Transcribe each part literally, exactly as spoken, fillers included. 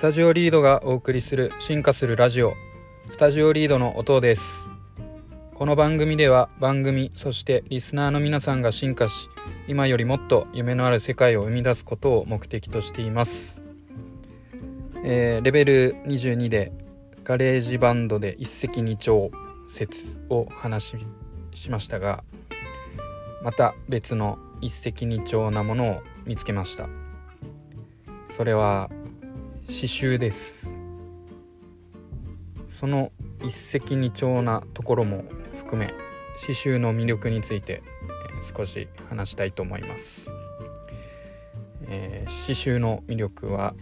スタジオリードがお送りする進化するラジオ、スタジオリードの音です。この番組では番組、そしてリスナーの皆さんが進化し、今よりもっと夢のある世界を生み出すことを目的としています。えー、レベルにじゅうにでガレージバンドで一石二鳥説を話しましたが、また別の一石二鳥なものを見つけました。それは刺繍です。その一石二鳥なところも含め、刺繍の魅力について少し話したいと思います。えー、刺繍の魅力は、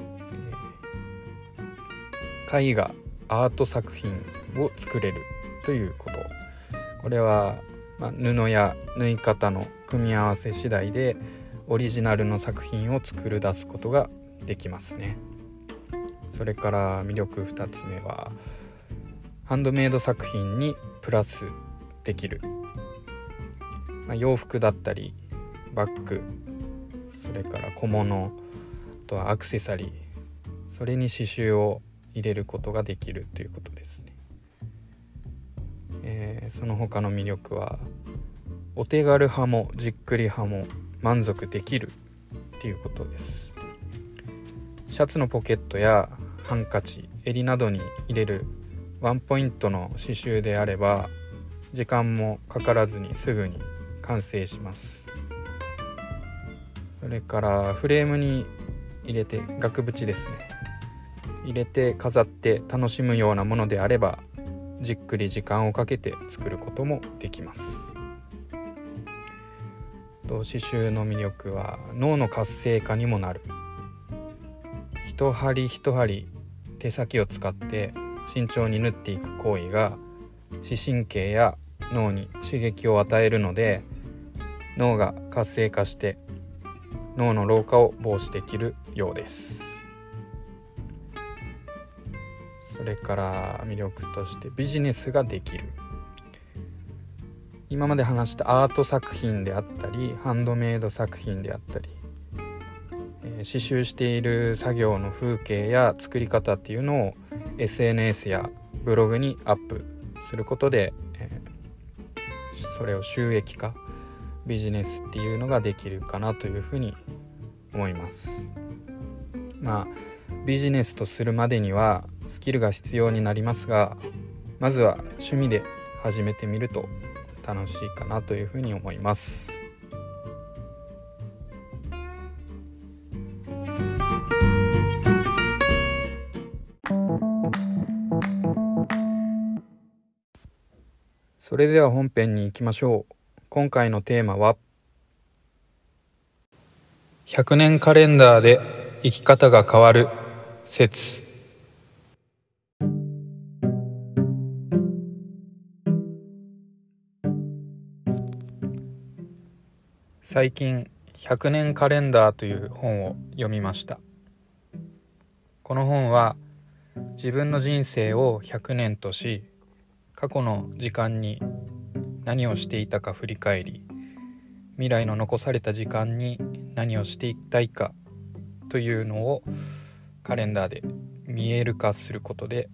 絵画アート作品を作れるということ。これは、まあ、布や縫い方の組み合わせ次第でオリジナルの作品を作り出すことができますね。それから魅力ふたつめは、ハンドメイド作品にプラスできる。まあ、洋服だったりバッグ、それから小物、あとはアクセサリー、それに刺繍を入れることができるということですね。えー、その他の魅力は、お手軽派もじっくり派も満足できるっていうことです。シャツのポケットやハンカチ、襟などに入れるワンポイントの刺繍であれば、時間もかからずにすぐに完成します。それからフレームに入れて、額縁ですね、入れて飾って楽しむようなものであれば、じっくり時間をかけて作ることもできます。刺繍の魅力は脳の活性化にもなる。一針一針手先を使って慎重に縫っていく行為が視神経や脳に刺激を与えるので、脳が活性化して脳の老化を防止できるようです。それから魅力として、ビジネスができる。今まで話したアート作品であったり、ハンドメイド作品であったり、えー、刺繍している作業の風景や作り方っていうのを エスエヌエス やブログにアップすることで、えー、それを収益化、ビジネスっていうのができるかなというふうに思います。まあビジネスとするまでにはスキルが必要になりますが、まずは趣味で始めてみると楽しいかなというふうに思います。それでは本編に行きましょう。今回のテーマは、ひゃくねんカレンダーで生き方が変わる説。最近ひゃくねんカレンダーという本を読みました。この本は自分の人生をひゃくねんとし、過去の時間に何をしていたか振り返り、未来の残された時間に何をしていきたいかというのをカレンダーで見える化することで、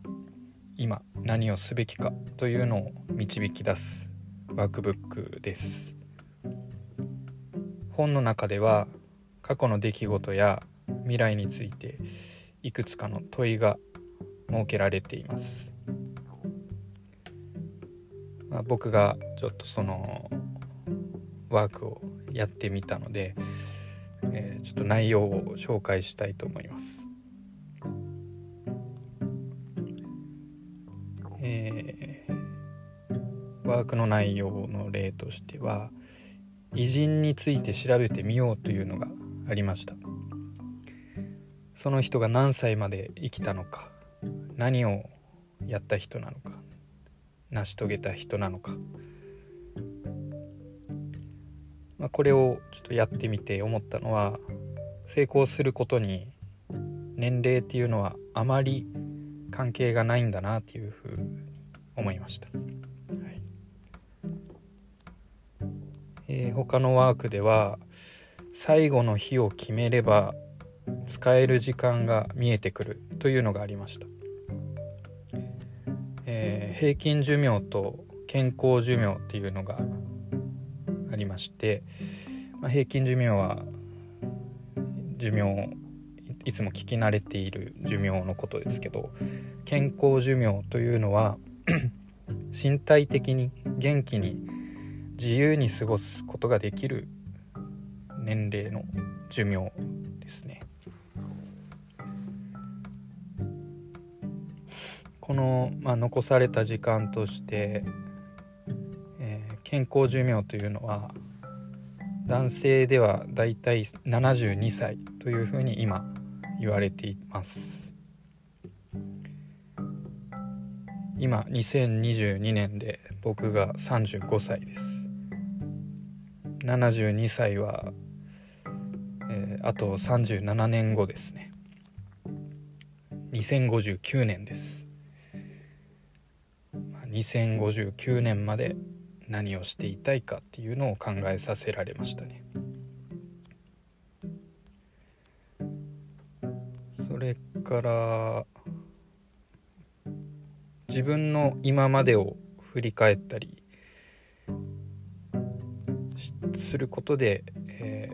今何をすべきかというのを導き出すワークブックです。本の中では過去の出来事や未来について、いくつかの問いが設けられています。まあ、僕がちょっとそのワークをやってみたので、えー、ちょっと内容を紹介したいと思います。えー、ワークの内容の例としては、偉人について調べてみようというのがありました。その人が何歳まで生きたのか、何をやった人なのか、成し遂げた人なのか、まあ、これをちょっとやってみて思ったのは、成功することに年齢っていうのはあまり関係がないんだなっていうふうに思いました。はい。えー、他のワークでは、最後の日を決めれば使える時間が見えてくるというのがありました。えー、平均寿命と健康寿命っていうのがありまして、まあ、平均寿命は寿命いつも聞き慣れている寿命のことですけど、健康寿命というのは身体的に元気に自由に過ごすことができる年齢の寿命ですね。この、まあ、残された時間として、えー、健康寿命というのは男性ではだいたいななじゅうにさいというふうに今言われています。今にせんにじゅうにねんで僕がさんじゅうごさいです。ななじゅうにさいは、えー、あとさんじゅうななねんごですね。にせんごじゅうきゅうねんです。にせんごじゅうきゅうねんまで何をしていたいかっていうのを考えさせられましたね。それから自分の今までを振り返ったりすることで、え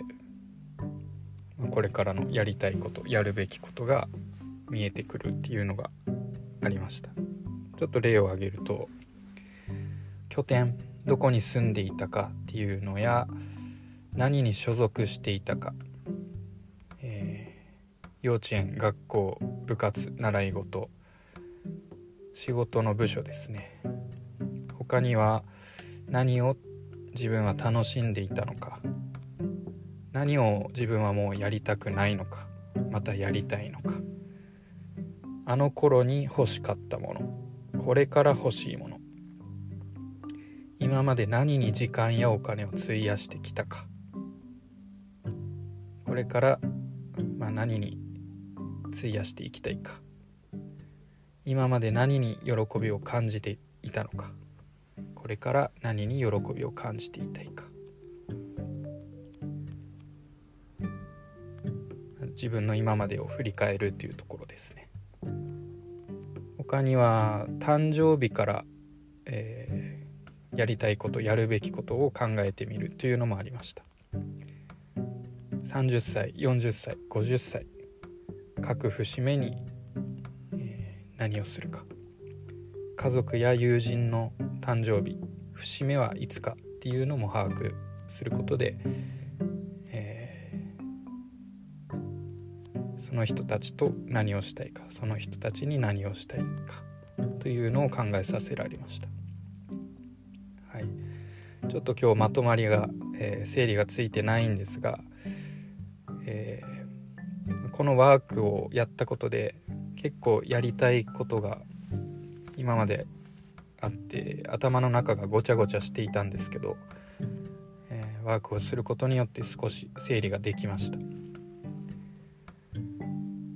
ー、これからのやりたいこと、やるべきことが見えてくるっていうのがありました。ちょっと例を挙げると、拠点、どこに住んでいたかっていうのや、何に所属していたか、えー、幼稚園、学校、部活、習い事、仕事の部署ですね。他には何を自分は楽しんでいたのか、何を自分はもうやりたくないのか、またやりたいのか、あの頃に欲しかったもの、これから欲しいもの、今まで何に時間やお金を費やしてきたか、これから、まあ、何に費やしていきたいか、今まで何に喜びを感じていたのか、これから何に喜びを感じていたいか、自分の今までを振り返るというところですね。他には誕生日から、えーやりたいこと、やるべきことを考えてみるというのもありました。さんじゅっさい、よんじゅっさい、ごじゅっさい、各節目に、えー、何をするか。家族や友人の誕生日、節目はいつかっていうのも把握することで、えー、その人たちと何をしたいか、その人たちに何をしたいかというのを考えさせられました。ちょっと今日まとまりが、えー、整理がついてないんですが、えー、このワークをやったことで結構やりたいことが今まであって頭の中がごちゃごちゃしていたんですけど、えー、ワークをすることによって少し整理ができました。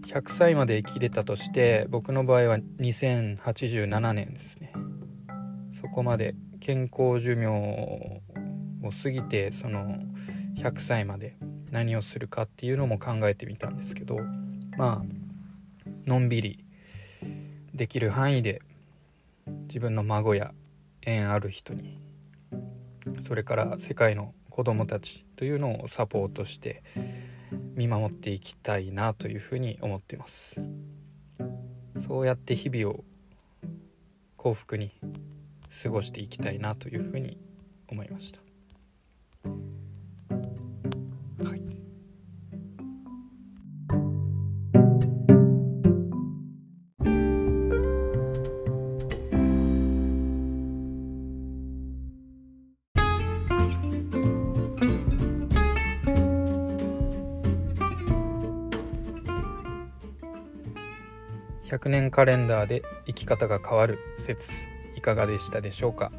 ひゃくさいまで生きれたとして僕の場合はにせんはちじゅうななねんですね。そこまで健康寿命を過ぎてそのひゃくさいまで何をするかっていうのも考えてみたんですけど、まあのんびりできる範囲で自分の孫や縁ある人に、それから世界の子どもたちというのをサポートして見守っていきたいなというふうに思っています。そうやって日々を幸福に過ごしていきたいなというふうに思いました。はい、ひゃくねんカレンダーで生き方が変わる説、いかがでしたでしょうか。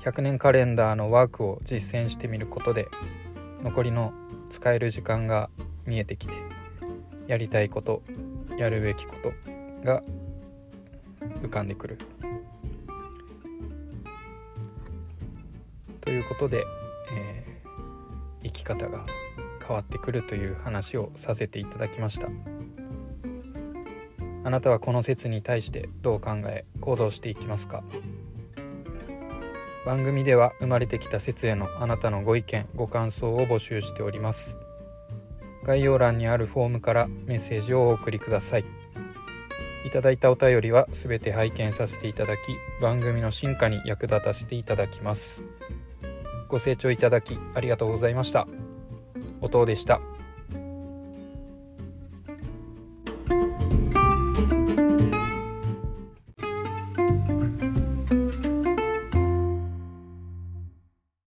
ひゃくねんカレンダーのワークを実践してみることで残りの使える時間が見えてきて、やりたいこと、やるべきことが浮かんでくるということで、えー、生き方が変わってくるという話をさせていただきました。あなたはこの説に対してどう考え行動していきますか。番組では生まれてきた説へのあなたのご意見ご感想を募集しております。概要欄にあるフォームからメッセージをお送りください。いただいたお便りはすべて拝見させていただき、番組の進化に役立たせていただきます。ご清聴いただきありがとうございました。おとうでした。